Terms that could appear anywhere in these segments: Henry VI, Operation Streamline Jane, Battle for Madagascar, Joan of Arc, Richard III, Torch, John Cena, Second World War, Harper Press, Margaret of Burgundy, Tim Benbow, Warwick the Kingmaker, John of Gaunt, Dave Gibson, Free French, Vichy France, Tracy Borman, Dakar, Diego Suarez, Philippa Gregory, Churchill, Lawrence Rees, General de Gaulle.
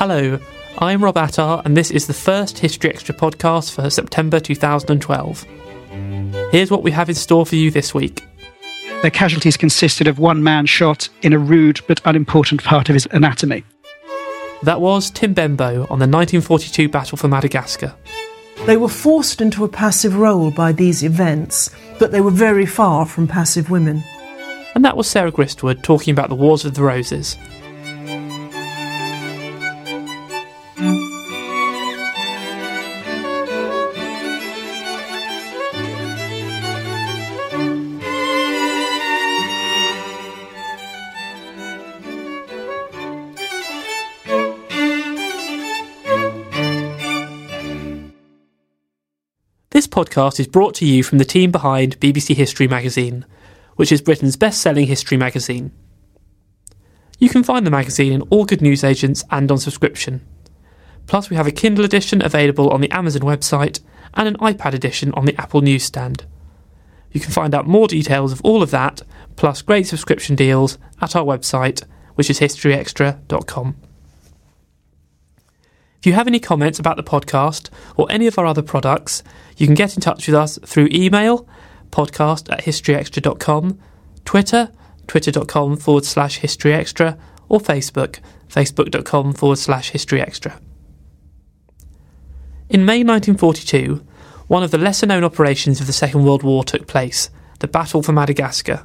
Hello, I'm Rob Attar, and this is the first History Extra podcast for September 2012. Here's what we have in store for you this week. Their casualties consisted of one man shot in a rude but unimportant part of his anatomy. That was Tim Benbow on the 1942 Battle for Madagascar. They were forced into a passive role by these events, but they were very far from passive women. And that was Sarah Gristwood talking about the Wars of the Roses. This podcast is brought to you from the team behind BBC History Magazine, which is Britain's best-selling history magazine. You can find the magazine in all good newsagents and on subscription. Plus, we have a Kindle edition available on the Amazon website and an iPad edition on the Apple newsstand. You can find out more details of all of that, plus great subscription deals, at our website, which is historyextra.com. If you have any comments about the podcast or any of our other products, you can get in touch with us through email, podcast@historyextra.com, Twitter, twitter.com/historyextra, or Facebook, facebook.com/historyextra. In May 1942, one of the lesser-known operations of the Second World War took place, the Battle for Madagascar.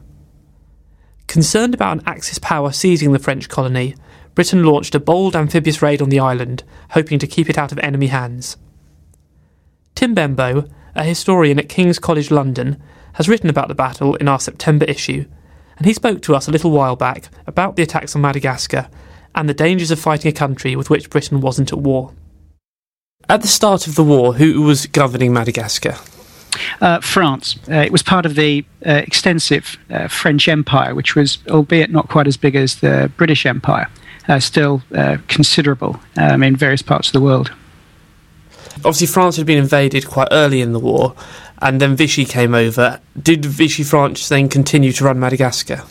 Concerned about an Axis power seizing the French colony, Britain launched a bold amphibious raid on the island, hoping to keep it out of enemy hands. Tim Benbow, a historian at King's College London, has written about the battle in our September issue, and he spoke to us a little while back about the attacks on Madagascar and the dangers of fighting a country with which Britain wasn't at war. At the start of the war, who was governing Madagascar? France. It was part of the extensive French Empire, which was, albeit not quite as big as the British Empire, still considerable in various parts of the world. Obviously, France had been invaded quite early in the war, and then Vichy came over. Did Vichy France then continue to run Madagascar?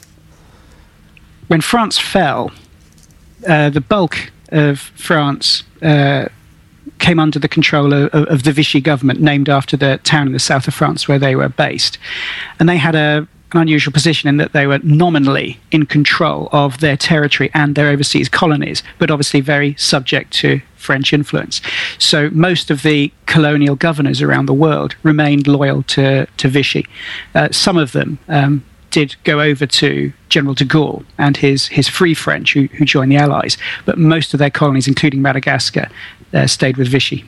When France fell, the bulk of France came under the control of the Vichy government, named after the town in the south of France where they were based. And they had an unusual position in that they were nominally in control of their territory and their overseas colonies, but obviously very subject to French influence. So most of the colonial governors around the world remained loyal to Vichy. Some of them did go over to General de Gaulle and his Free French, who joined the Allies, but most of their colonies, including Madagascar, stayed with Vichy.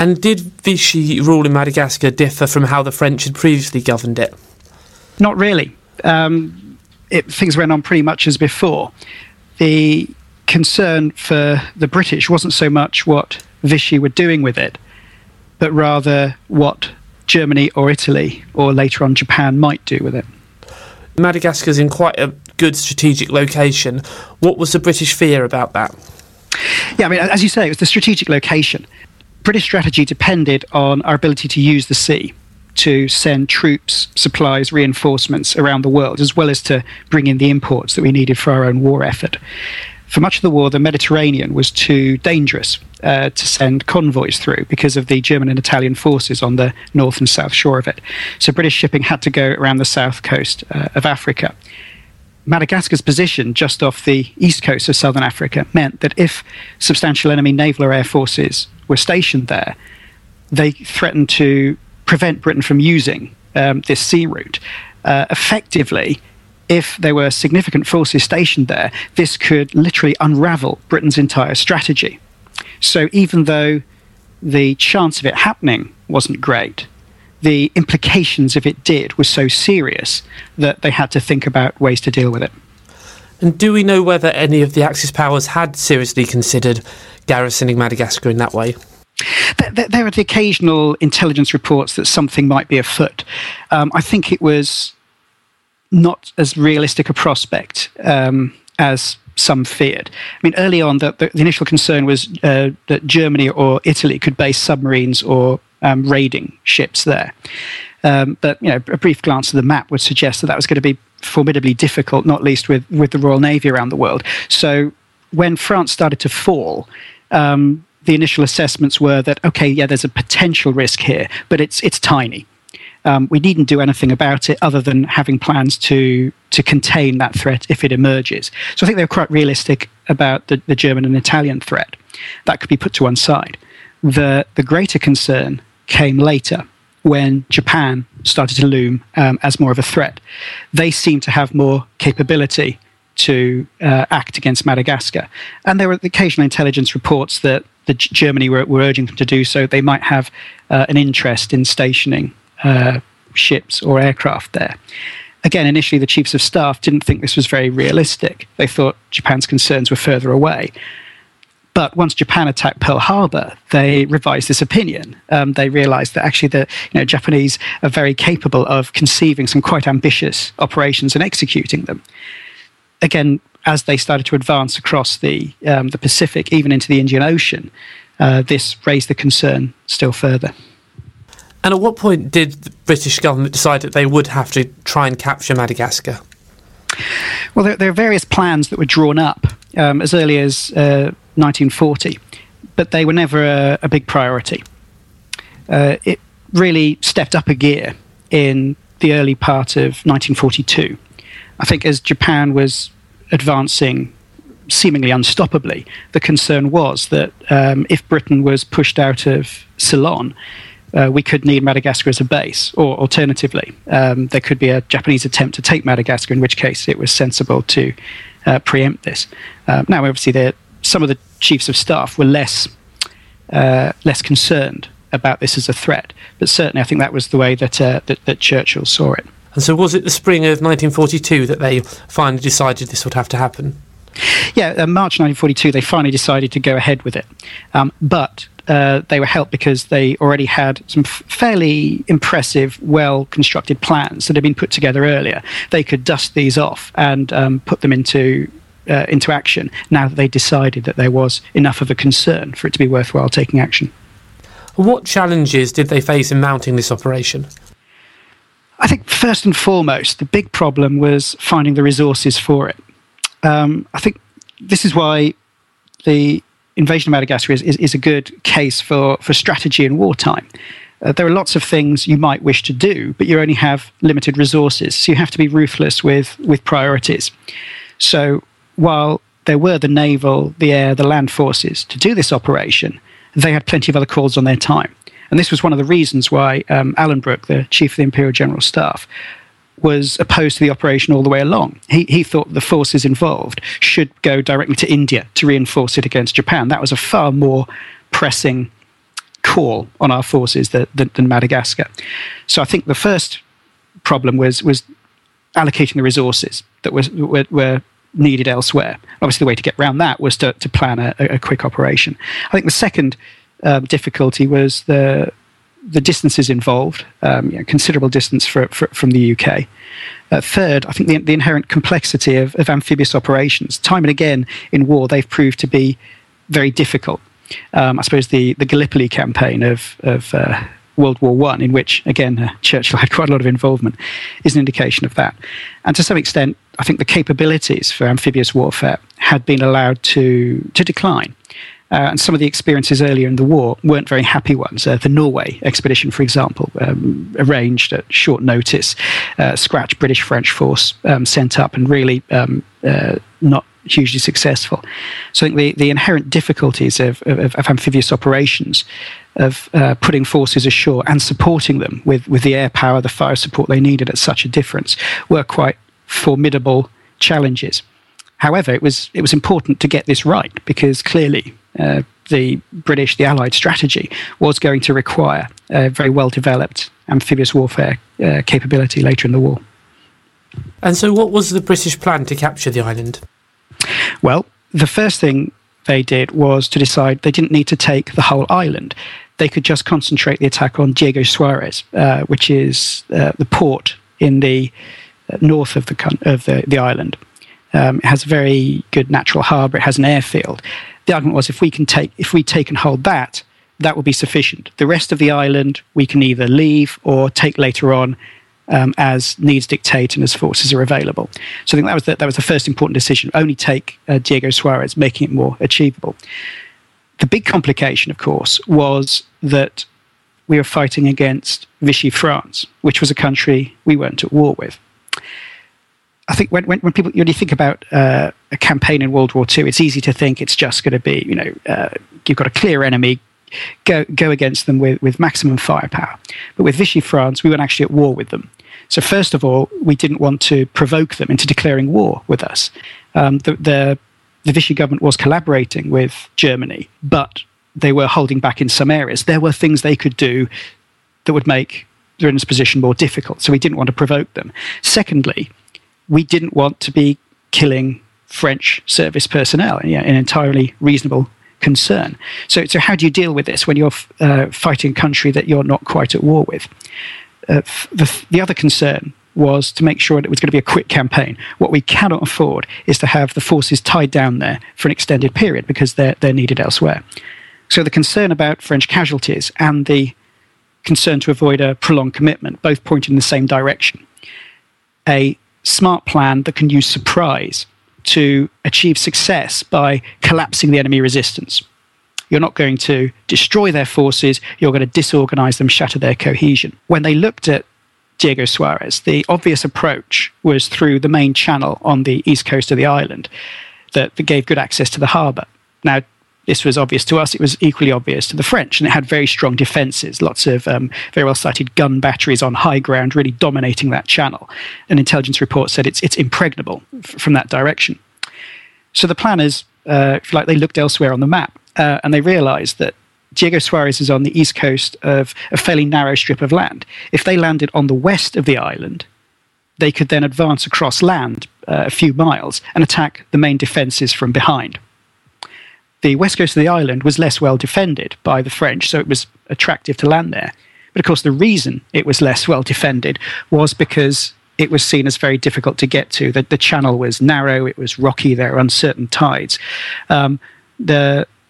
And did Vichy rule in Madagascar differ from how the French had previously governed it? Not really. Things went on pretty much as before. The concern for the British wasn't so much what Vichy were doing with it, but rather what Germany or Italy, or later on Japan, might do with it. Madagascar's in quite a good strategic location. What was the British fear about that? Yeah, I mean, as you say, it was the strategic location. British strategy depended on our ability to use the sea to send troops, supplies, reinforcements around the world, as well as to bring in the imports that we needed for our own war effort. For much of the war, the Mediterranean was too dangerous to send convoys through because of the German and Italian forces on the north and south shore of it. So British shipping had to go around the south coast of Africa. Madagascar's position just off the east coast of southern Africa meant that if substantial enemy naval or air forces were stationed there, they threatened to prevent Britain from using this sea route. Effectively, if there were significant forces stationed there, this could literally unravel Britain's entire strategy. So even though the chance of it happening wasn't great, the implications if it did were so serious that they had to think about ways to deal with it. And do we know whether any of the Axis powers had seriously considered garrisoning Madagascar in that way? There are the occasional intelligence reports that something might be afoot. I think it was not as realistic a prospect as some feared. I mean, early on, the initial concern was that Germany or Italy could base submarines or raiding ships there. But, you know, a brief glance at the map would suggest that that was going to be formidably difficult, not least with the Royal Navy around the world. So when France started to fall, the initial assessments were that, okay, yeah, there's a potential risk here, but it's tiny. We needn't do anything about it other than having plans to contain that threat if it emerges. So I think they were quite realistic about the German and Italian threat. That could be put to one side. The greater concern came later when Japan started to loom as more of a threat. They seemed to have more capability to act against Madagascar. And there were occasional intelligence reports that Germany were urging them to do so. They might have an interest in stationing ships or aircraft there. Again, initially, the chiefs of staff didn't think this was very realistic. They thought Japan's concerns were further away. But once Japan attacked Pearl Harbor, they revised this opinion. They realized that actually the Japanese are very capable of conceiving some quite ambitious operations and executing them. Again, as they started to advance across the Pacific, even into the Indian Ocean, this raised the concern still further. And at what point did the British government decide that they would have to try and capture Madagascar? Well, there are various plans that were drawn up as early as 1940, but they were never a big priority. It really stepped up a gear in the early part of 1942. I think as Japan was advancing seemingly unstoppably, the concern was that if Britain was pushed out of Ceylon, we could need Madagascar as a base, or alternatively, there could be a Japanese attempt to take Madagascar, in which case it was sensible to preempt this. Now, obviously, some of the chiefs of staff were less concerned about this as a threat, but certainly I think that was the way that Churchill saw it. And so was it the spring of 1942 that they finally decided this would have to happen? Yeah, in March 1942, they finally decided to go ahead with it. But they were helped because they already had some fairly impressive, well-constructed plans that had been put together earlier. They could dust these off and put them into action now that they decided that there was enough of a concern for it to be worthwhile taking action. What challenges did they face in mounting this operation? I think first and foremost, the big problem was finding the resources for it. I think this is why the invasion of Madagascar is a good case for strategy in wartime. There are lots of things you might wish to do, but you only have limited resources, so you have to be ruthless with priorities. So while there were the naval, the air, the land forces to do this operation, they had plenty of other calls on their time. And this was one of the reasons why Alan Brooke, the Chief of the Imperial General Staff, was opposed to the operation all the way along. He thought the forces involved should go directly to India to reinforce it against Japan. That was a far more pressing call on our forces than Madagascar. So I think the first problem was allocating the resources that were needed elsewhere. Obviously, the way to get around that was to plan a quick operation. I think the second difficulty was the distances involved, considerable distance from the UK. Third, I think the inherent complexity of amphibious operations. Time and again in war, they've proved to be very difficult. I suppose the Gallipoli campaign of World War I, in which, again, Churchill had quite a lot of involvement, is an indication of that. And to some extent, I think the capabilities for amphibious warfare had been allowed to decline. And some of the experiences earlier in the war weren't very happy ones. The Norway expedition, for example, arranged at short notice, scratch British French force sent up and really not hugely successful. So I think the inherent difficulties of amphibious operations, of putting forces ashore and supporting them with the air power, the fire support they needed at such a difference, were quite formidable challenges. However, it was important to get this right, because clearly the British, the Allied strategy, was going to require a very well-developed amphibious warfare capability later in the war. And so what was the British plan to capture the island? Well, the first thing they did was to decide they didn't need to take the whole island. They could just concentrate the attack on Diego Suarez, which is the port in the north of the island. It has a very good natural harbour. It has an airfield. The argument was, if we take and hold that, that will be sufficient. The rest of the island we can either leave or take later on, as needs dictate and as forces are available. So I think that was the first important decision. Only take Diego Suarez, making it more achievable. The big complication, of course, was that we were fighting against Vichy France, which was a country we weren't at war with. I think when people really think about a campaign in World War II, it's easy to think it's just going to be, you've got a clear enemy, go against them with maximum firepower. But with Vichy France, we weren't actually at war with them. So first of all, we didn't want to provoke them into declaring war with us. The Vichy government was collaborating with Germany, but they were holding back in some areas. There were things they could do that would make Britain's position more difficult. So we didn't want to provoke them. Secondly, we didn't want to be killing French service personnel, an entirely reasonable concern. So how do you deal with this when you're fighting a country that you're not quite at war with? The other concern was to make sure that it was going to be a quick campaign. What we cannot afford is to have the forces tied down there for an extended period, because they're needed elsewhere. So the concern about French casualties and the concern to avoid a prolonged commitment both point in the same direction. A smart plan that can use surprise to achieve success by collapsing the enemy resistance. You're not going to destroy their forces, you're going to disorganize them, shatter their cohesion. When they looked at Diego Suarez, the obvious approach was through the main channel on the east coast of the island that gave good access to the harbour. Now, this was obvious to us, it was equally obvious to the French, and it had very strong defences, lots of very well-sighted gun batteries on high ground, really dominating that channel. An intelligence report said it's impregnable from that direction. So the planners, they looked elsewhere on the map, and they realised that Diego Suarez is on the east coast of a fairly narrow strip of land. If they landed on the west of the island, they could then advance across land a few miles and attack the main defences from behind. The west coast of the island was less well defended by the French, so it was attractive to land there. But of course, the reason it was less well defended was because it was seen as very difficult to get to. The channel was narrow, it was rocky, there were uncertain tides.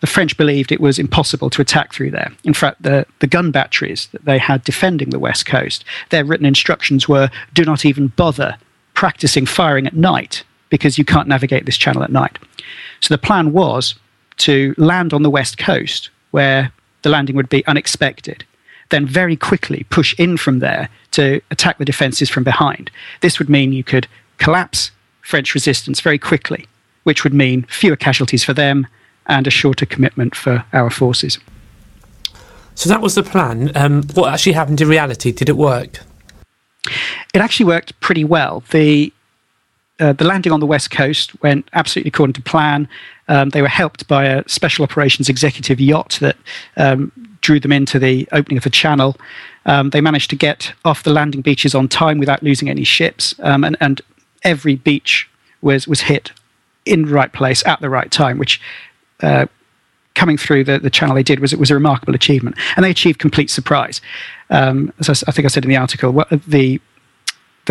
The French believed it was impossible to attack through there. In fact, the gun batteries that they had defending the west coast, their written instructions were, do not even bother practicing firing at night, because you can't navigate this channel at night. So the plan was to land on the west coast, where the landing would be unexpected, then very quickly push in from there to attack the defences from behind. This would mean you could collapse French resistance very quickly, which would mean fewer casualties for them and a shorter commitment for our forces. So that was the plan. What actually happened in reality? Did it work? It actually worked pretty well. The landing on the west coast went absolutely according to plan. They were helped by a special operations executive yacht that drew them into the opening of the channel. They managed to get off the landing beaches on time without losing any ships, and every beach was hit in the right place at the right time, which, coming through the channel they did, was a remarkable achievement. And they achieved complete surprise. As I think I said in the article, the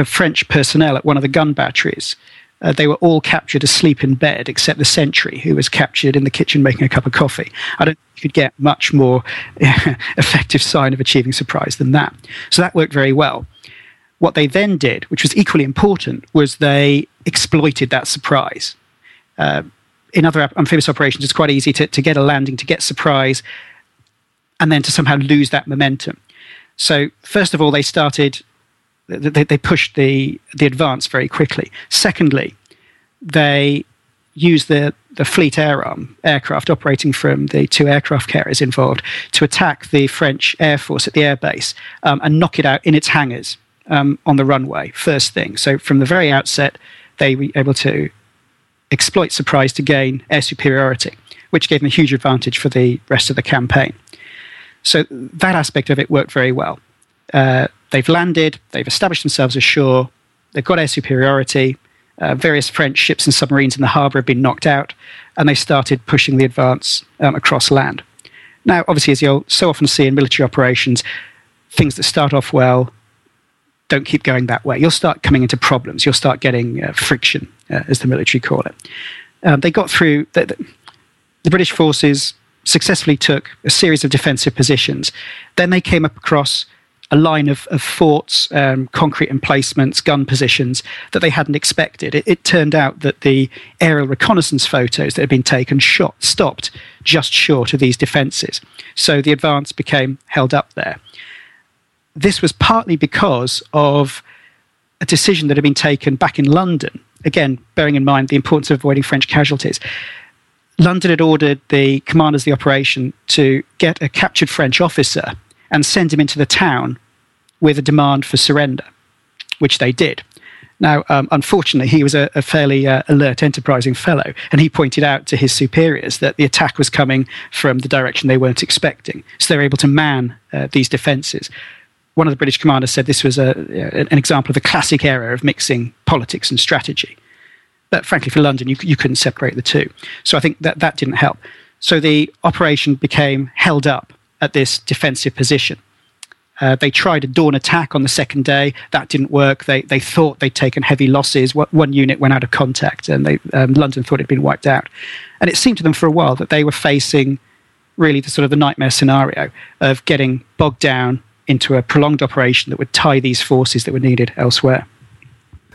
French personnel at one of the gun batteries They were all captured asleep in bed, except the sentry, who was captured in the kitchen making a cup of coffee. I don't think you could get much more effective sign of achieving surprise than that. So that worked very well. What they then did, which was equally important, was they exploited that surprise. In other amphibious operations, it's quite easy to get a landing, to get surprise, and then to somehow lose that momentum. So first of all, they started... They pushed the advance very quickly. Secondly, they used the fleet aircraft operating from the two aircraft carriers involved to attack the French Air Force at the airbase and knock it out in its hangars on the runway, first thing. So from the very outset, they were able to exploit surprise to gain air superiority, which gave them a huge advantage for the rest of the campaign. So that aspect of it worked very well. They've landed, they've established themselves ashore, they've got air superiority, various French ships and submarines in the harbour have been knocked out, and they started pushing the advance across land. Now, obviously, as you'll so often see in military operations, things that start off well don't keep going that way. You'll start coming into problems, you'll start getting friction, as the military call it. They got through, the British forces successfully took a series of defensive positions. Then they came up across a line of forts, concrete emplacements, gun positions that they hadn't expected. It turned out that the aerial reconnaissance photos that had been taken stopped just short of these defences. So the advance became held up there. This was partly because of a decision that had been taken back in London. Again, bearing in mind the importance of avoiding French casualties. London had ordered the commanders of the operation to get a captured French officer and send him into the town with a demand for surrender, which they did. Now, unfortunately, he was a fairly alert, enterprising fellow, and he pointed out to his superiors that the attack was coming from the direction they weren't expecting. So they were able to man these defences. One of the British commanders said this was an example of the classic era of mixing politics and strategy. But frankly, for London, you couldn't separate the two. So I think that didn't help. So the operation became held up at this defensive position. They tried a dawn attack on the second day. That didn't work. They thought they'd taken heavy losses. One unit went out of contact, and London thought it'd been wiped out. And it seemed to them for a while that they were facing really the sort of the nightmare scenario of getting bogged down into a prolonged operation that would tie these forces that were needed elsewhere.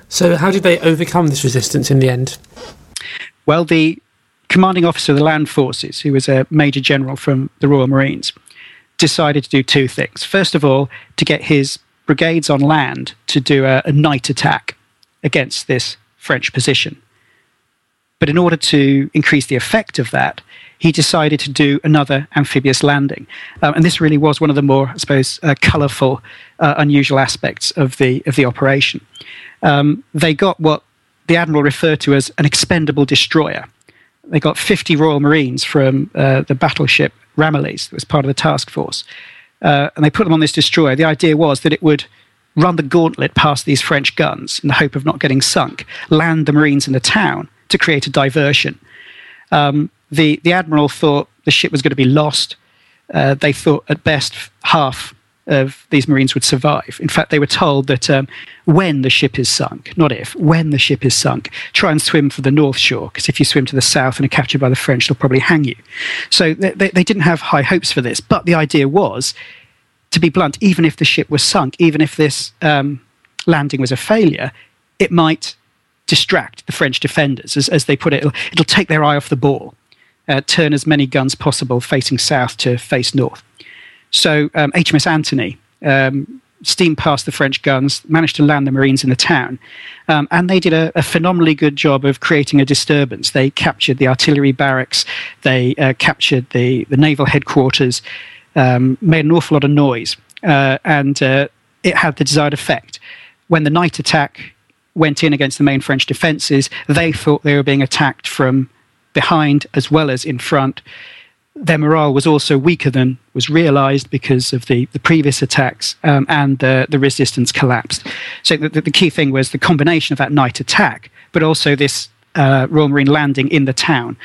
So how did they overcome this resistance in the end? Well, the commanding officer of the land forces, who was a major general from the Royal Marines, decided to do two things. First of all, to get his brigades on land to do a night attack against this French position. But in order to increase the effect of that, he decided to do another amphibious landing. And this really was one of the more, I suppose, colourful, unusual aspects of the operation. They got what the Admiral referred to as an expendable destroyer. They got 50 Royal Marines from the battleship Ramillies, that was part of the task force. And they put them on this destroyer. The idea was that it would run the gauntlet past these French guns in the hope of not getting sunk, land the Marines in the town to create a diversion. The Admiral thought the ship was going to be lost. They thought at best half of these Marines would survive. In fact, they were told that when the ship is sunk, not if, when the ship is sunk, try and swim for the North Shore, because if you swim to the south and are captured by the French, they'll probably hang you. So they didn't have high hopes for this, but the idea was, to be blunt, even if the ship was sunk, even if this landing was a failure, it might distract the French defenders. As they put it, it'll take their eye off the ball, turn as many guns possible facing south to face north. So HMS Antony steamed past the French guns, managed to land the Marines in the town, and they did a phenomenally good job of creating a disturbance. They captured the artillery barracks, they captured the naval headquarters, made an awful lot of noise, and it had the desired effect. When the night attack went in against the main French defences, they thought they were being attacked from behind as well as in front. Their morale was also weaker than was realised because of the previous attacks and the resistance collapsed. So the key thing was the combination of that night attack, but also this Royal Marine landing in the town.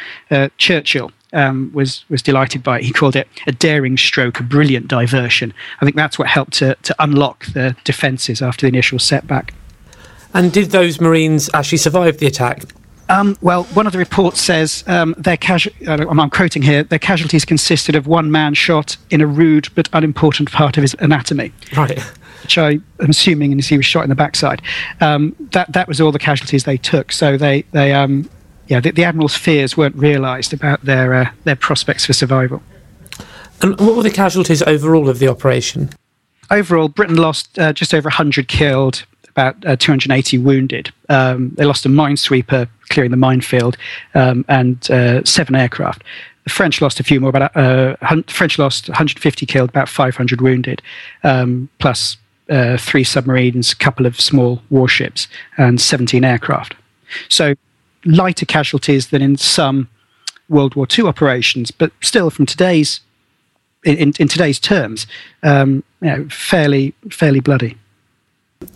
Churchill was delighted by it. He called it a daring stroke, a brilliant diversion. I think that's what helped to unlock the defences after the initial setback. And did those Marines actually survive the attack? Well, one of the reports says I'm quoting here, their casualties consisted of one man shot in a rude but unimportant part of his anatomy. Right. Which I am assuming is he was shot in the backside. That was all the casualties they took. So the Admiral's fears weren't realised about their prospects for survival. And what were the casualties overall of the operation? Overall, Britain lost just over 100 killed, about 280 wounded. They lost a minesweeper clearing the minefield and 7 aircraft. The French lost a few more. French lost 150 killed, about 500 wounded, plus 3 submarines, a couple of small warships, and 17 aircraft. So lighter casualties than in some World War II operations, but still from today's. In today's terms, fairly bloody.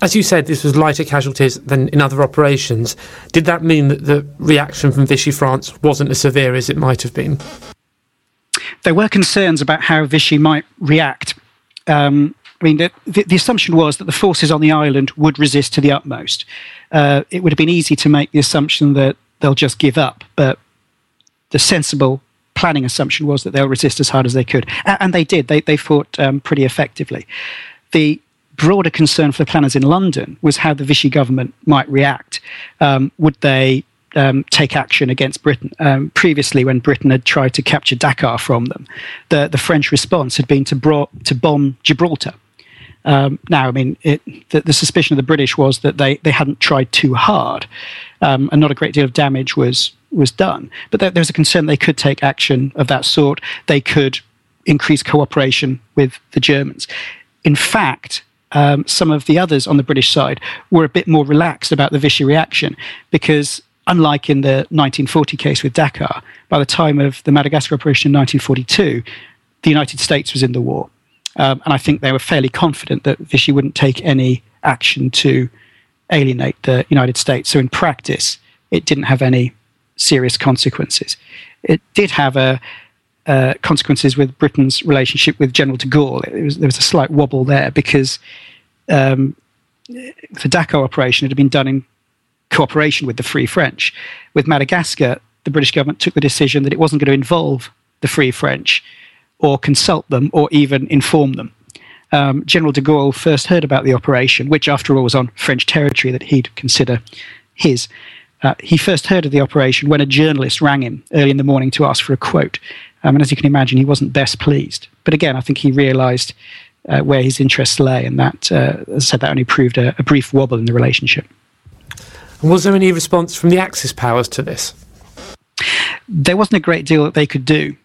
As you said, this was lighter casualties than in other operations. Did that mean that the reaction from Vichy France wasn't as severe as it might have been? There were concerns about how Vichy might react. The assumption was that the forces on the island would resist to the utmost. It would have been easy to make the assumption that they'll just give up, but the sensible planning assumption was that they'll resist as hard as they could. And they did. They fought pretty effectively. The broader concern for the planners in London was how the Vichy government might react. Would they take action against Britain? Previously, when Britain had tried to capture Dakar from them, the French response had been to bomb Gibraltar. The suspicion of the British was that they hadn't tried too hard, and not a great deal of damage was done. But there was a concern they could take action of that sort. They could increase cooperation with the Germans. In fact, some of the others on the British side were a bit more relaxed about the Vichy reaction because, unlike in the 1940 case with Dakar, by the time of the Madagascar operation in 1942, the United States was in the war. And I think they were fairly confident that Vichy wouldn't take any action to alienate the United States. So in practice, it didn't have any serious consequences. It did have consequences with Britain's relationship with General de Gaulle. There was a slight wobble there because the Dakar operation had been done in cooperation with the Free French. With Madagascar, the British government took the decision that it wasn't going to involve the Free French or consult them or even inform them. General de Gaulle first heard about the operation, which after all was on French territory that he'd consider his. He first heard of the operation when a journalist rang him early in the morning to ask for a quote. And as you can imagine, he wasn't best pleased. But again, I think he realised where his interests lay, and that, as I said, that only proved a brief wobble in the relationship. And was there any response from the Axis powers to this? There wasn't a great deal that they could do.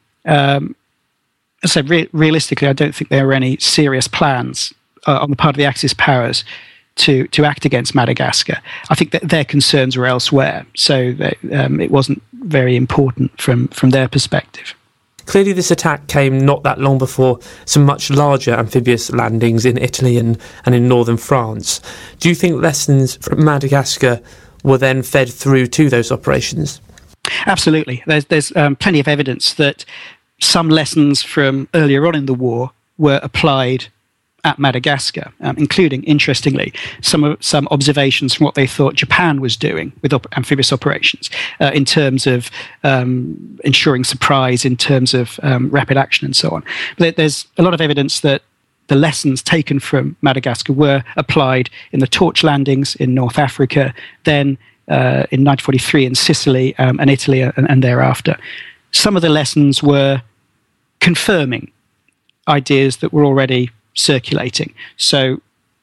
Realistically, I don't think there were any serious plans on the part of the Axis powers to act against Madagascar. I think that their concerns were elsewhere, so it wasn't very important from their perspective. Clearly this attack came not that long before some much larger amphibious landings in Italy and in northern France. Do you think lessons from Madagascar were then fed through to those operations? Absolutely. There's plenty of evidence that some lessons from earlier on in the war were applied at Madagascar, including, interestingly, some observations from what they thought Japan was doing with amphibious operations in terms of ensuring surprise, in terms of rapid action and so on. But there's a lot of evidence that the lessons taken from Madagascar were applied in the Torch landings in North Africa, then in 1943 in Sicily and Italy and thereafter. Some of the lessons were confirming ideas that were already circulating. So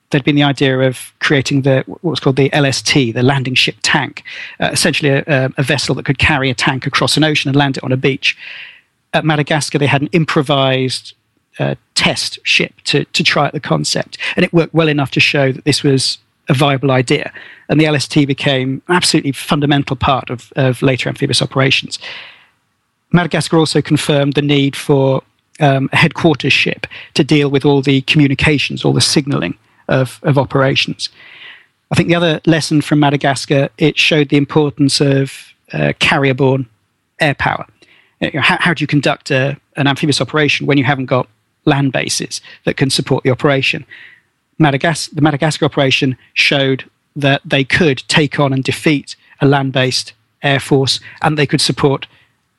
there'd been the idea of creating what was called the LST, the landing ship tank, essentially a vessel that could carry a tank across an ocean and land it on a beach. At Madagascar, they had an improvised test ship to try out the concept, and it worked well enough to show that this was a viable idea. And the LST became an absolutely fundamental part of later amphibious operations. Madagascar also confirmed the need for a headquarters ship to deal with all the communications, all the signalling of operations. I think the other lesson from Madagascar, it showed the importance of carrier-borne air power. How do you conduct an amphibious operation when you haven't got land bases that can support the operation? The Madagascar operation showed that they could take on and defeat a land-based air force, and they could support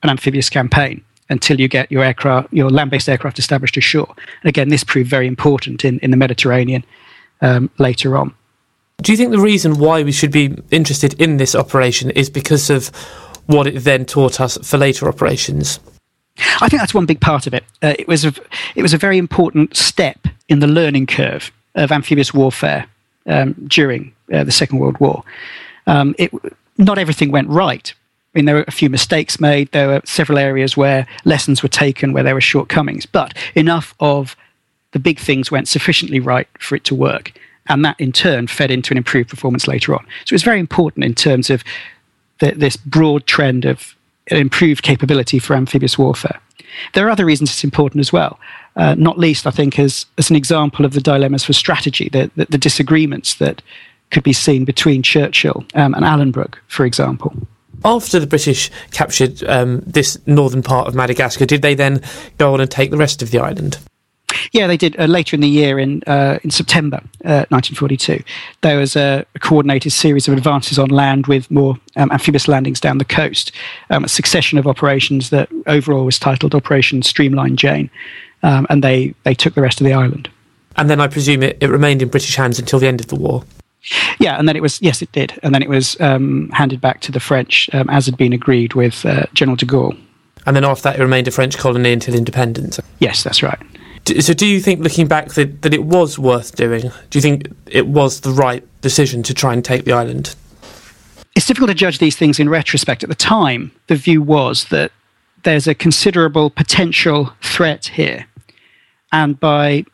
an amphibious campaign until you get your aircraft, your land-based aircraft established ashore. And again, this proved very important in the Mediterranean later on. Do you think the reason why we should be interested in this operation is because of what it then taught us for later operations? I think that's one big part of it. It was a very important step in the learning curve of amphibious warfare during the Second World War. Not everything went right. I mean, there were a few mistakes made. There were several areas where lessons were taken, where there were shortcomings. But enough of the big things went sufficiently right for it to work. And that, in turn, fed into an improved performance later on. So it was very important in terms of this broad trend of improved capability for amphibious warfare. There are other reasons it's important as well. Not least, I think, as an example of the dilemmas for strategy, the disagreements that could be seen between Churchill and Alan Brooke, for example. After the British captured this northern part of Madagascar, did they then go on and take the rest of the island? Yeah, they did. Later in the year, in September 1942, there was a coordinated series of advances on land with more amphibious landings down the coast, a succession of operations that overall was titled Operation Streamline Jane, and they took the rest of the island. And then I presume it remained in British hands until the end of the war? Yeah, and then it was, yes, it did. And then it was handed back to the French, as had been agreed with General de Gaulle. And then after that, it remained a French colony until independence? Yes, that's right. So do you think, looking back, that it was worth doing? Do you think it was the right decision to try and take the island? It's difficult to judge these things in retrospect. At the time, the view was that there's a considerable potential threat here. And by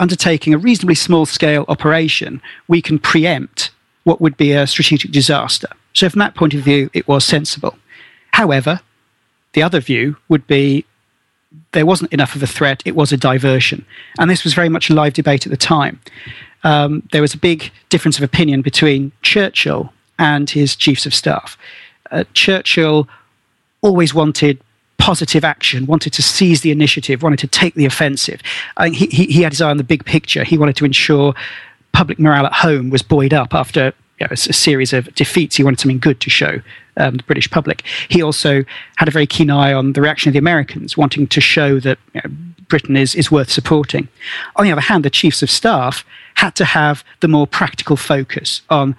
undertaking a reasonably small-scale operation, we can preempt what would be a strategic disaster. So from that point of view, it was sensible. However, the other view would be there wasn't enough of a threat, it was a diversion. And this was very much a live debate at the time. There was a big difference of opinion between Churchill and his chiefs of staff. Churchill always wanted positive action, wanted to seize the initiative, wanted to take the offensive. I think he had his eye on the big picture. He wanted to ensure public morale at home was buoyed up after a series of defeats. He wanted something good to show the British public. He also had a very keen eye on the reaction of the Americans, wanting to show that Britain is worth supporting. On the other hand, the chiefs of staff had to have the more practical focus on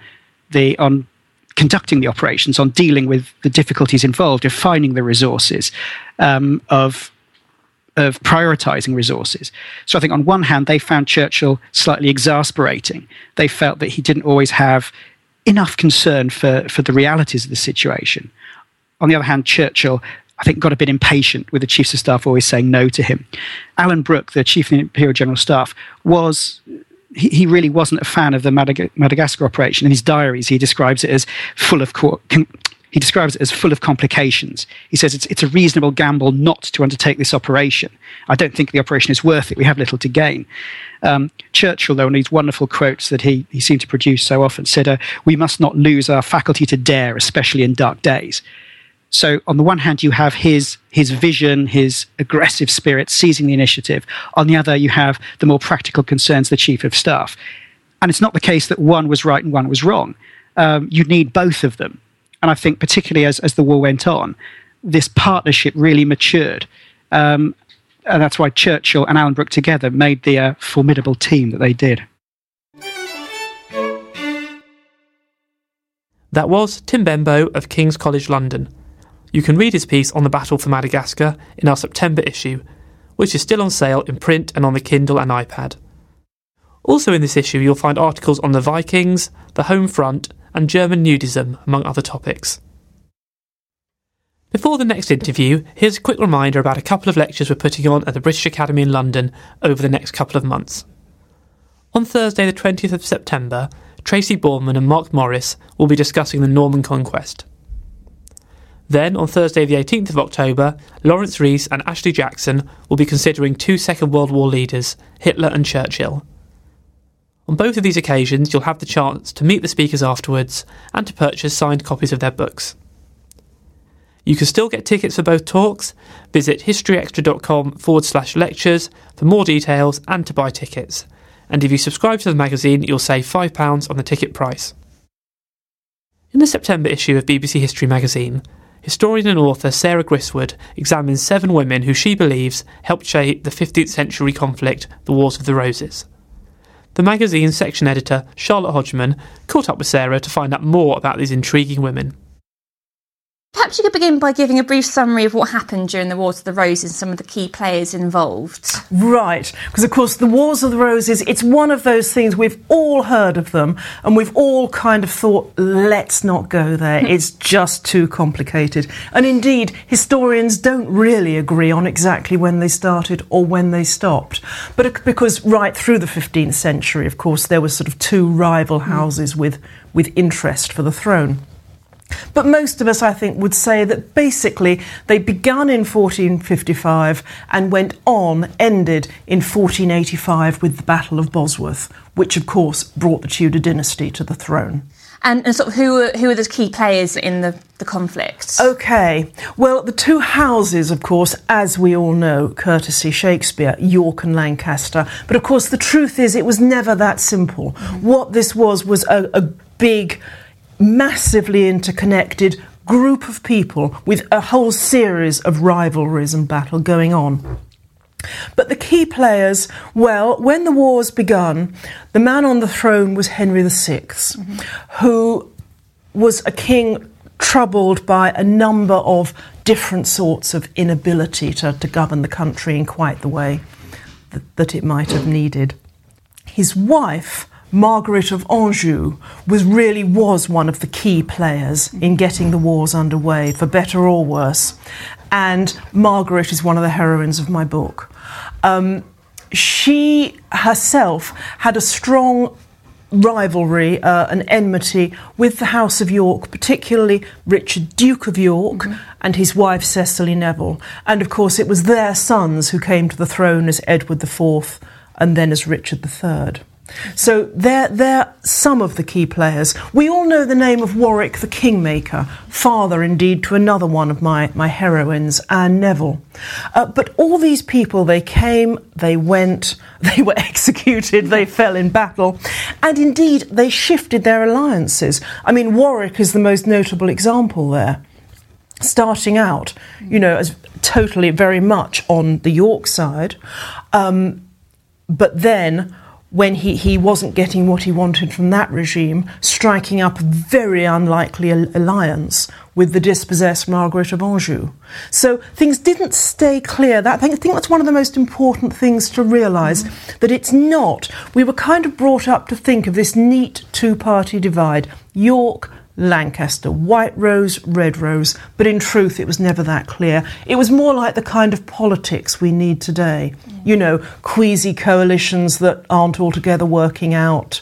conducting the operations, on dealing with the difficulties involved, of finding the resources, of prioritising resources. So I think on one hand, they found Churchill slightly exasperating. They felt that he didn't always have enough concern for the realities of the situation. On the other hand, Churchill, I think, got a bit impatient with the chiefs of staff always saying no to him. Alan Brooke, the chief of the Imperial General Staff, he really wasn't a fan of the Madagascar operation. In his diaries, he describes it as full of complications. He says it's a reasonable gamble not to undertake this operation. I don't think the operation is worth it. We have little to gain. Churchill, though, in these wonderful quotes that he seemed to produce so often, said, "We must not lose our faculty to dare, especially in dark days." So on the one hand, you have his vision, his aggressive spirit, seizing the initiative. On the other, you have the more practical concerns, the chief of staff. And it's not the case that one was right and one was wrong. You need both of them. And I think particularly as the war went on, this partnership really matured. And that's why Churchill and Alan Brooke together made the formidable team that they did. That was Tim Benbow of King's College London. You can read his piece on the Battle for Madagascar in our September issue, which is still on sale in print and on the Kindle and iPad. Also in this issue you'll find articles on the Vikings, the home front and German nudism, among other topics. Before the next interview, here's a quick reminder about a couple of lectures we're putting on at the British Academy in London over the next couple of months. On Thursday the 20th of September, Tracy Borman and Mark Morris will be discussing the Norman Conquest. Then, on Thursday the 18th of October, Lawrence Rees and Ashley Jackson will be considering two Second World War leaders, Hitler and Churchill. On both of these occasions, you'll have the chance to meet the speakers afterwards and to purchase signed copies of their books. You can still get tickets for both talks. Visit historyextra.com/lectures for more details and to buy tickets. And if you subscribe to the magazine, you'll save £5 on the ticket price. In the September issue of BBC History Magazine, historian and author Sarah Gristwood examines 7 women who she believes helped shape the 15th century conflict, the Wars of the Roses. The magazine's section editor, Charlotte Hodgman, caught up with Sarah to find out more about these intriguing women. Perhaps you could begin by giving a brief summary of what happened during the Wars of the Roses and some of the key players involved. Right, because of course the Wars of the Roses, it's one of those things we've all heard of them and we've all kind of thought, let's not go there, it's just too complicated. And indeed, historians don't really agree on exactly when they started or when they stopped. But because right through the 15th century, of course, there were sort of 2 rival houses with interest for the throne. But most of us, I think, would say that basically they began in 1455 and ended in 1485 with the Battle of Bosworth, which, of course, brought the Tudor dynasty to the throne. And sort of who are the key players in the conflict? OK. Well, the 2 houses, of course, as we all know, courtesy Shakespeare, York and Lancaster. But, of course, the truth is it was never that simple. What this was a big, massively interconnected group of people with a whole series of rivalries and battle going on. But the key players, well, when the wars begun, the man on the throne was Henry VI, who was a king troubled by a number of different sorts of inability to govern the country in quite the way that it might have needed. His wife, Margaret of Anjou, was one of the key players in getting the wars underway, for better or worse. And Margaret is one of the heroines of my book. She herself had a strong rivalry, an enmity with the House of York, particularly Richard, Duke of York, and his wife Cecily Neville. And of course it was their sons who came to the throne as Edward IV and then as Richard III. So they're some of the key players. We all know the name of Warwick the Kingmaker, father indeed to another one of my heroines, Anne Neville. But all these people, they came, they went, they were executed, they fell in battle, and indeed they shifted their alliances. I mean, Warwick is the most notable example there. Starting out, as totally very much on the York side, but then, when he wasn't getting what he wanted from that regime, striking up a very unlikely alliance with the dispossessed Margaret of Anjou. So things didn't stay clear. I think that's one of the most important things to realise, that it's not. We were kind of brought up to think of this neat 2-party divide, York, Lancaster, White Rose, Red Rose, but in truth it was never that clear. It was more like the kind of politics we need today. Queasy coalitions that aren't altogether working out,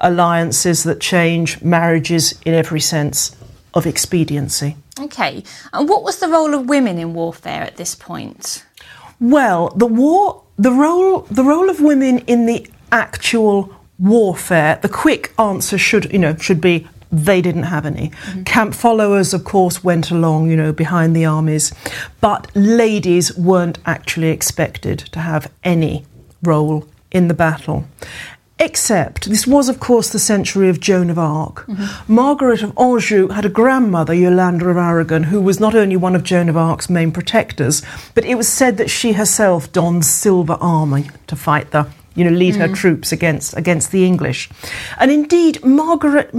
alliances that change, marriages in every sense of expediency. OK. And what was the role of women in warfare at this point? Well, the role of women in the actual warfare, the quick answer should be they didn't have any. Camp followers, of course, went along, behind the armies. But ladies weren't actually expected to have any role in the battle. Except, this was, of course, the century of Joan of Arc. Margaret of Anjou had a grandmother, Yolanda of Aragon, who was not only one of Joan of Arc's main protectors, but it was said that she herself donned silver armour to fight lead her troops against the English. And indeed, Margaret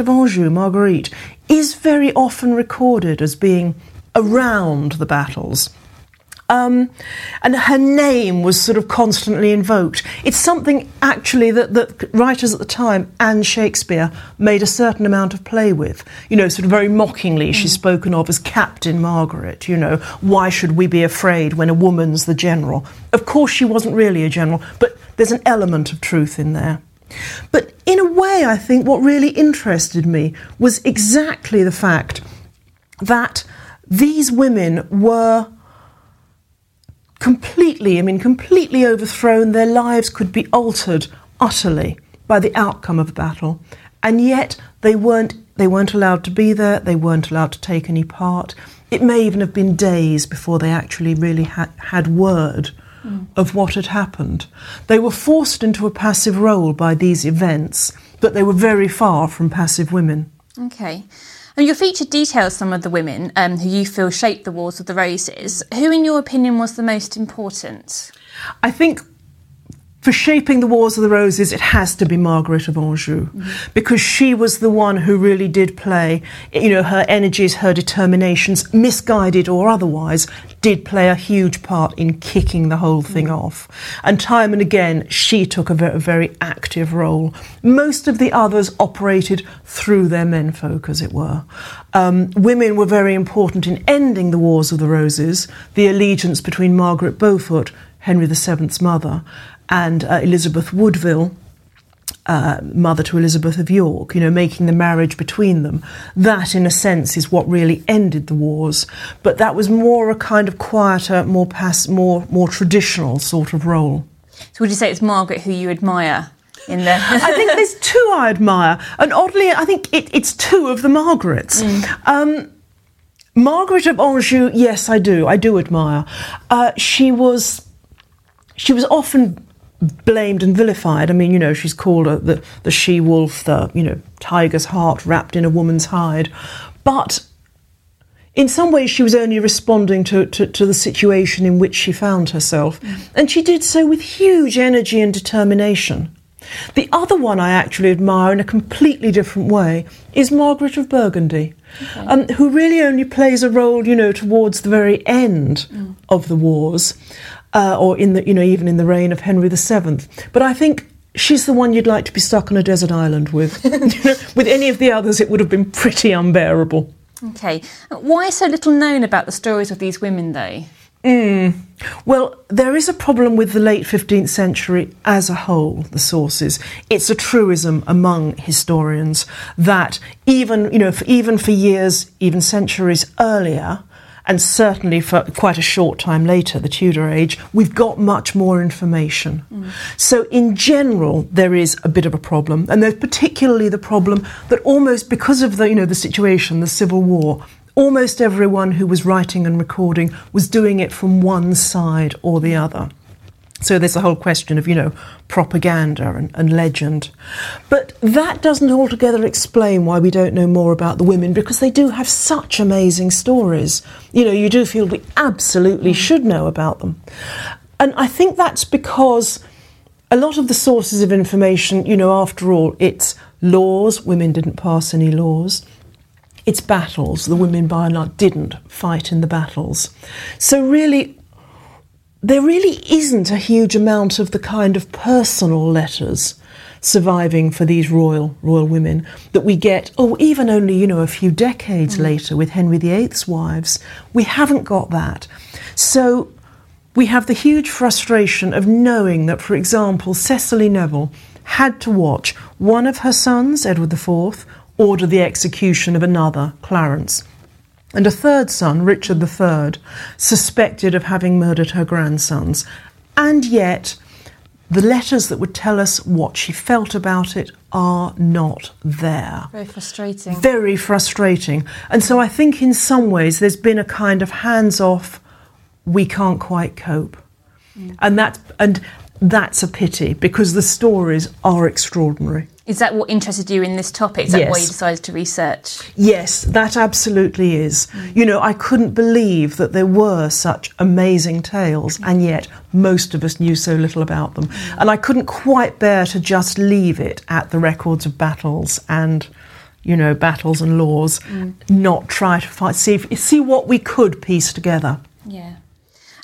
of Anjou, Marguerite, is very often recorded as being around the battles. And her name was sort of constantly invoked. It's something, actually, that writers at the time and Shakespeare made a certain amount of play with. Sort of very mockingly, she's spoken of as Captain Margaret, Why should we be afraid when a woman's the general? Of course, she wasn't really a general, but there's an element of truth in there. But in a way, I think what really interested me was exactly the fact that these women were completely overthrown. Their lives could be altered utterly by the outcome of a battle. And yet they weren't allowed to be there. They weren't allowed to take any part. It may even have been days before they actually really had word of what had happened. They were forced into a passive role by these events, but they were very far from passive women. Okay. And your feature details some of the women who you feel shaped the Wars of the Roses. Who, in your opinion, was the most important? I think for shaping the Wars of the Roses, it has to be Margaret of Anjou, because she was the one who really did play, you know, her energies, her determinations, misguided or otherwise, did play a huge part in kicking the whole thing off. And time and again, she took a very active role. Most of the others operated through their menfolk, as it were. Women were very important in ending the Wars of the Roses, the allegiance between Margaret Beaufort, Henry VII's mother, and Elizabeth Woodville, mother to Elizabeth of York, you know, making the marriage between them. That, in a sense, is what really ended the wars. But that was more a kind of quieter, more traditional sort of role. So would you say it's Margaret who you admire? I think there's two I admire. And oddly, I think it's two of the Margarets. Margaret of Anjou, yes, I do admire. She was often blamed and vilified. I mean, you know, she's called the she-wolf, the, you know, tiger's heart wrapped in a woman's hide. But in some ways she was only responding to the situation in which she found herself. And she did so with huge energy and determination. The other one I actually admire in a completely different way is Margaret of Burgundy, who really only plays a role, you know, towards the very end of the wars. Or in the, you know, even in the reign of Henry VII. But I think she's the one you'd like to be stuck on a desert island with. You know, with any of the others, it would have been pretty unbearable. Okay. Why so little known about the stories of these women, though? Well, there is a problem with the late 15th century as a whole, the sources. It's a truism among historians that even, you know, for years, even centuries earlier, and certainly for quite a short time later, the Tudor age, we've got much more information. So in general, there is a bit of a problem. And there's particularly the problem that almost because of the, you know, the situation, the Civil War, almost everyone who was writing and recording was doing it from one side or the other. So there's the whole question of, you know, propaganda and legend. But that doesn't altogether explain why we don't know more about the women, because they do have such amazing stories. You know, you do feel we absolutely should know about them. And I think that's because a lot of the sources of information, you know, after all, it's laws. Women didn't pass any laws. It's battles. The women, by and large, didn't fight in the battles. So really, there really isn't a huge amount of the kind of personal letters surviving for these royal women that we get, even only, you know, a few decades later with Henry VIII's wives. We haven't got that. So we have the huge frustration of knowing that, for example, Cecily Neville had to watch one of her sons, Edward IV, order the execution of another, Clarence, and a third son, Richard III, suspected of having murdered her grandsons. And yet, the letters that would tell us what she felt about it are not there. Very frustrating. Very frustrating. And so I think in some ways there's been a kind of hands-off, we can't quite cope. And that's a pity, because the stories are extraordinary. Is that what interested you in this topic? Is that why you decided to research? Yes, that absolutely is. You know, I couldn't believe that there were such amazing tales, and yet most of us knew so little about them. And I couldn't quite bear to just leave it at the records of battles and, you know, battles and laws, not try to find, see what we could piece together. Yeah.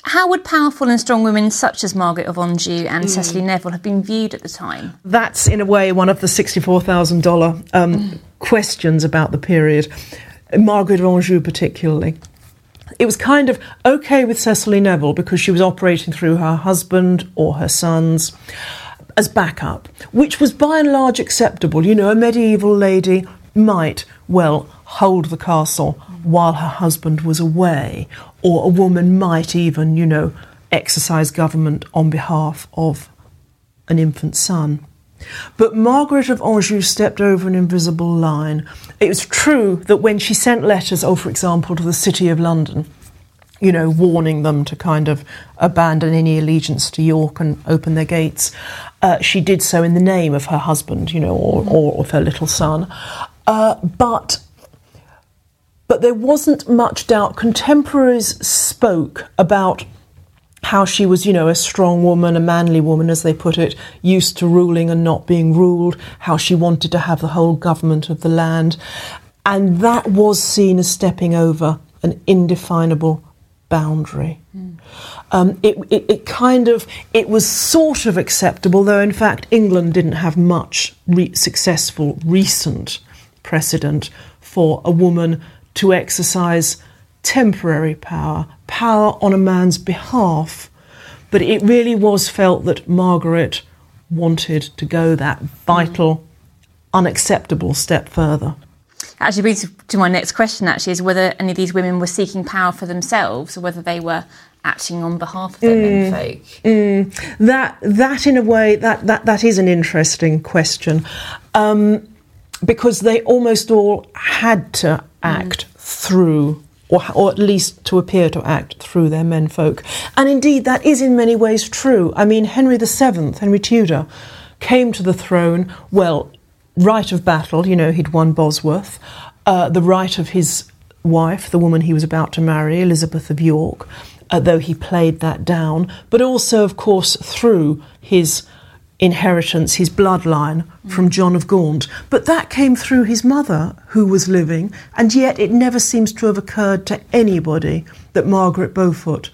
How would powerful and strong women such as Margaret of Anjou and Cecily Neville have been viewed at the time? That's, in a way, one of the $64,000 questions about the period, Margaret of Anjou particularly. It was kind of OK with Cecily Neville because she was operating through her husband or her sons as backup, which was by and large acceptable. You know, a medieval lady might, well, hold the castle while her husband was away, or a woman might even, you know, exercise government on behalf of an infant son. But Margaret of Anjou stepped over an invisible line. It was true that when she sent letters, for example, to the City of London, you know, warning them to kind of abandon any allegiance to York and open their gates, she did so in the name of her husband, you know, or of her little son. But there wasn't much doubt. Contemporaries spoke about how she was, you know, a strong woman, a manly woman, as they put it, used to ruling and not being ruled, how she wanted to have the whole government of the land. And that was seen as stepping over an indefinable boundary. Mm. It was sort of acceptable, though in fact England didn't have much successful recent precedent for a woman to exercise temporary power on a man's behalf. But it really was felt that Margaret wanted to go that vital, unacceptable step further. Actually brings to my next question, actually, is whether any of these women were seeking power for themselves or whether they were acting on behalf of their menfolk. That in a way, that is an interesting question, because they almost all had to act through, or at least to appear to act through their menfolk. And indeed, that is in many ways true. I mean, Henry VII, Henry Tudor, came to the throne, right of battle, you know, he'd won Bosworth, the right of his wife, the woman he was about to marry, Elizabeth of York, though he played that down, but also, of course, through his inheritance, his bloodline from John of Gaunt. But that came through his mother, who was living, and yet it never seems to have occurred to anybody that Margaret Beaufort,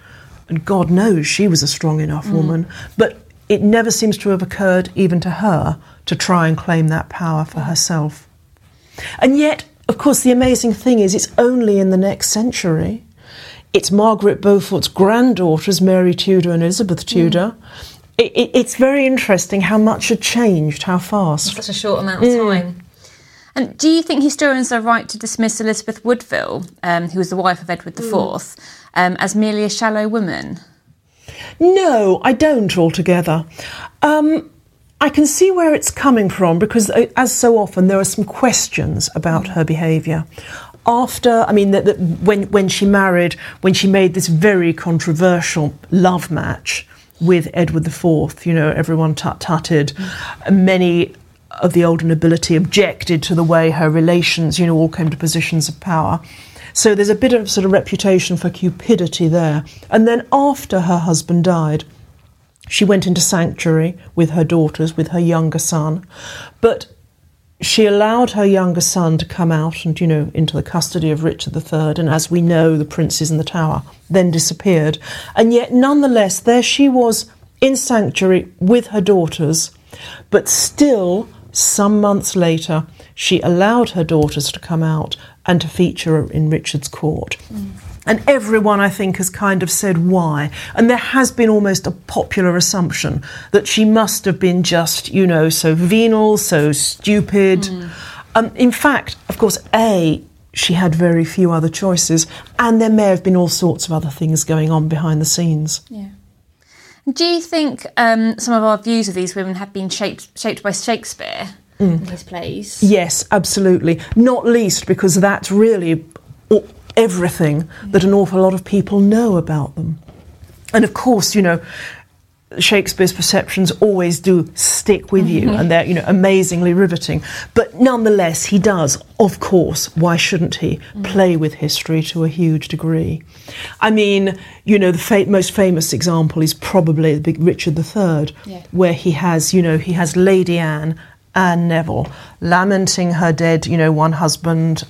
and God knows she was a strong enough woman, but it never seems to have occurred even to her to try and claim that power for herself. And yet, of course, the amazing thing is it's only in the next century. It's Margaret Beaufort's granddaughters, Mary Tudor and Elizabeth Tudor. It's very interesting how much had changed, how fast. In such a short amount of time. And do you think historians are right to dismiss Elizabeth Woodville, who was the wife of Edward IV, as merely a shallow woman? No, I don't altogether. I can see where it's coming from because, as so often, there are some questions about her behaviour. When she married, when she made this very controversial love match with Edward IV, you know, everyone tut-tutted. Many of the older nobility objected to the way her relations, you know, all came to positions of power. So there's a bit of sort of reputation for cupidity there. And then after her husband died, she went into sanctuary with her daughters, with her younger son. But she allowed her younger son to come out and, you know, into the custody of Richard III. And as we know, the princes in the Tower then disappeared. And yet, nonetheless, there she was in sanctuary with her daughters. But still, some months later, she allowed her daughters to come out and to feature in Richard's court. And everyone, I think, has kind of said why. And there has been almost a popular assumption that she must have been just, you know, so venal, so stupid. In fact, of course, she had very few other choices, and there may have been all sorts of other things going on behind the scenes. Yeah. Do you think some of our views of these women have been shaped by Shakespeare? In his plays. Yes, absolutely. Not least because that's really everything that an awful lot of people know about them. And of course, you know, Shakespeare's perceptions always do stick with you and they're, you know, amazingly riveting. But nonetheless, he does, of course, why shouldn't he, play with history to a huge degree. I mean, you know, the most famous example is probably the big Richard III, where he has Lady Anne Neville, lamenting her dead, you know, one husband,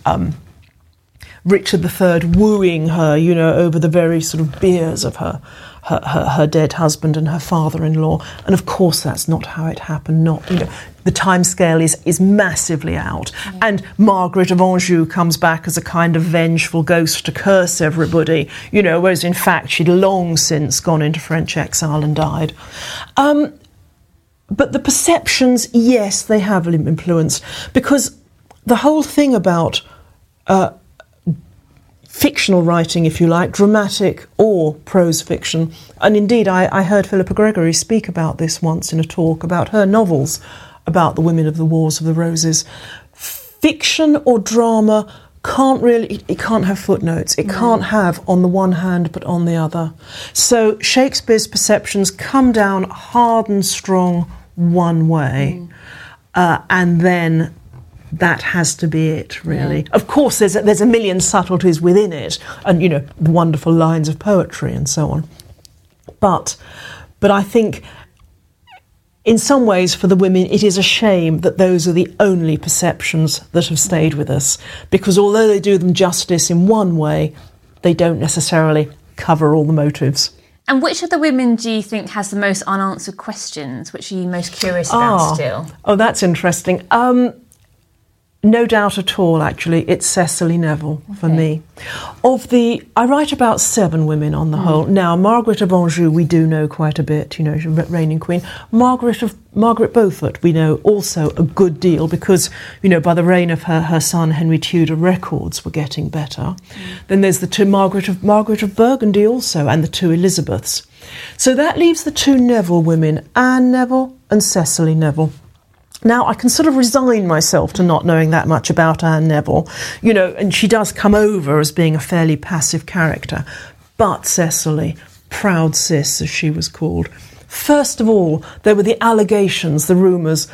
Richard III wooing her, you know, over the very sort of biers of her dead husband and her father-in-law. And of course, that's not how it happened. Not, you know, the timescale is massively out. Yeah. And Margaret of Anjou comes back as a kind of vengeful ghost to curse everybody, you know, whereas in fact she'd long since gone into French exile and died. But the perceptions, yes, they have influenced, because the whole thing about fictional writing, if you like, dramatic or prose fiction, and indeed I heard Philippa Gregory speak about this once in a talk about her novels about the women of the Wars of the Roses. Fiction or drama can't have footnotes. It can't have on the one hand but on the other. So Shakespeare's perceptions come down hard and strong one way, and then that has to be it, really. Yeah. Of course, there's a million subtleties within it, and, you know, the wonderful lines of poetry and so on. But I think, in some ways, for the women, it is a shame that those are the only perceptions that have stayed with us, because although they do them justice in one way, they don't necessarily cover all the motives. And which of the women do you think has the most unanswered questions? Which are you most curious about still? Oh, that's interesting. No doubt at all, actually. It's Cecily Neville for me. I write about 7 women on the whole. Now, Margaret of Anjou, we do know quite a bit, you know, reigning queen. Margaret Beaufort, we know also a good deal because, you know, by the reign of her son Henry Tudor, records were getting better. Then there's the 2 Margaret of Burgundy also, and the 2 Elizabeths. So that leaves the 2 Neville women, Anne Neville and Cecily Neville. Now, I can sort of resign myself to not knowing that much about Anne Neville, you know, and she does come over as being a fairly passive character. But Cecily, proud sis, as she was called. First of all, there were the allegations, the rumours,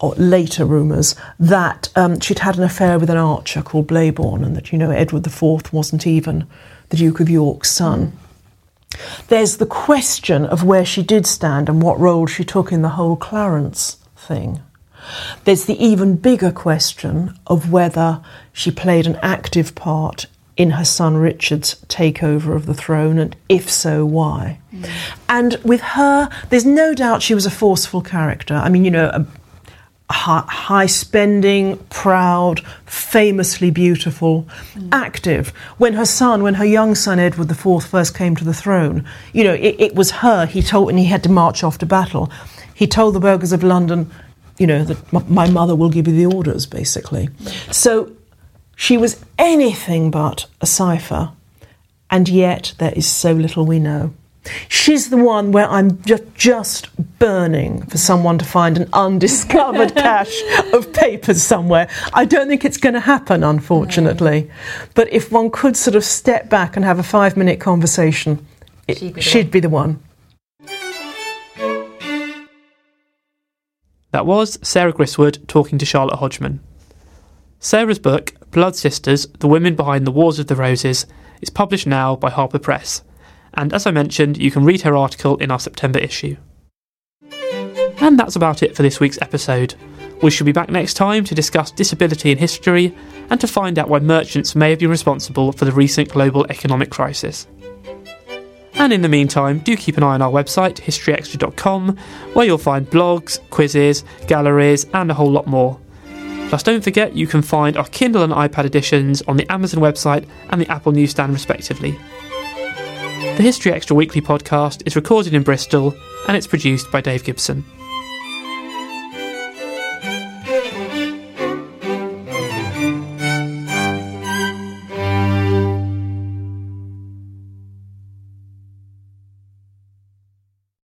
or later rumours, that she'd had an affair with an archer called Blayborn, and that, you know, Edward IV wasn't even the Duke of York's son. There's the question of where she did stand and what role she took in the whole Clarence thing. There's the even bigger question of whether she played an active part in her son Richard's takeover of the throne, and if so, why? And with her, there's no doubt she was a forceful character. I mean, you know, a high-spending, proud, famously beautiful, active. When her young son Edward IV first came to the throne, you know, it was her he told, and he had to march off to battle. He told the burghers of London, you know, that my mother will give you the orders, basically. So she was anything but a cipher, and yet there is so little we know. She's the one where I'm just burning for someone to find an undiscovered cache of papers somewhere. I don't think it's going to happen, unfortunately. No. But if one could sort of step back and have a 5-minute conversation, she'd be the one. That was Sarah Gristwood talking to Charlotte Hodgman. Sarah's book, Blood Sisters, The Women Behind the Wars of the Roses, is published now by Harper Press. And as I mentioned, you can read her article in our September issue. And that's about it for this week's episode. We shall be back next time to discuss disability in history and to find out why merchants may have been responsible for the recent global economic crisis. And in the meantime, do keep an eye on our website, historyextra.com, where you'll find blogs, quizzes, galleries, and a whole lot more. Plus, don't forget, you can find our Kindle and iPad editions on the Amazon website and the Apple newsstand, respectively. The History Extra Weekly podcast is recorded in Bristol, and it's produced by Dave Gibson.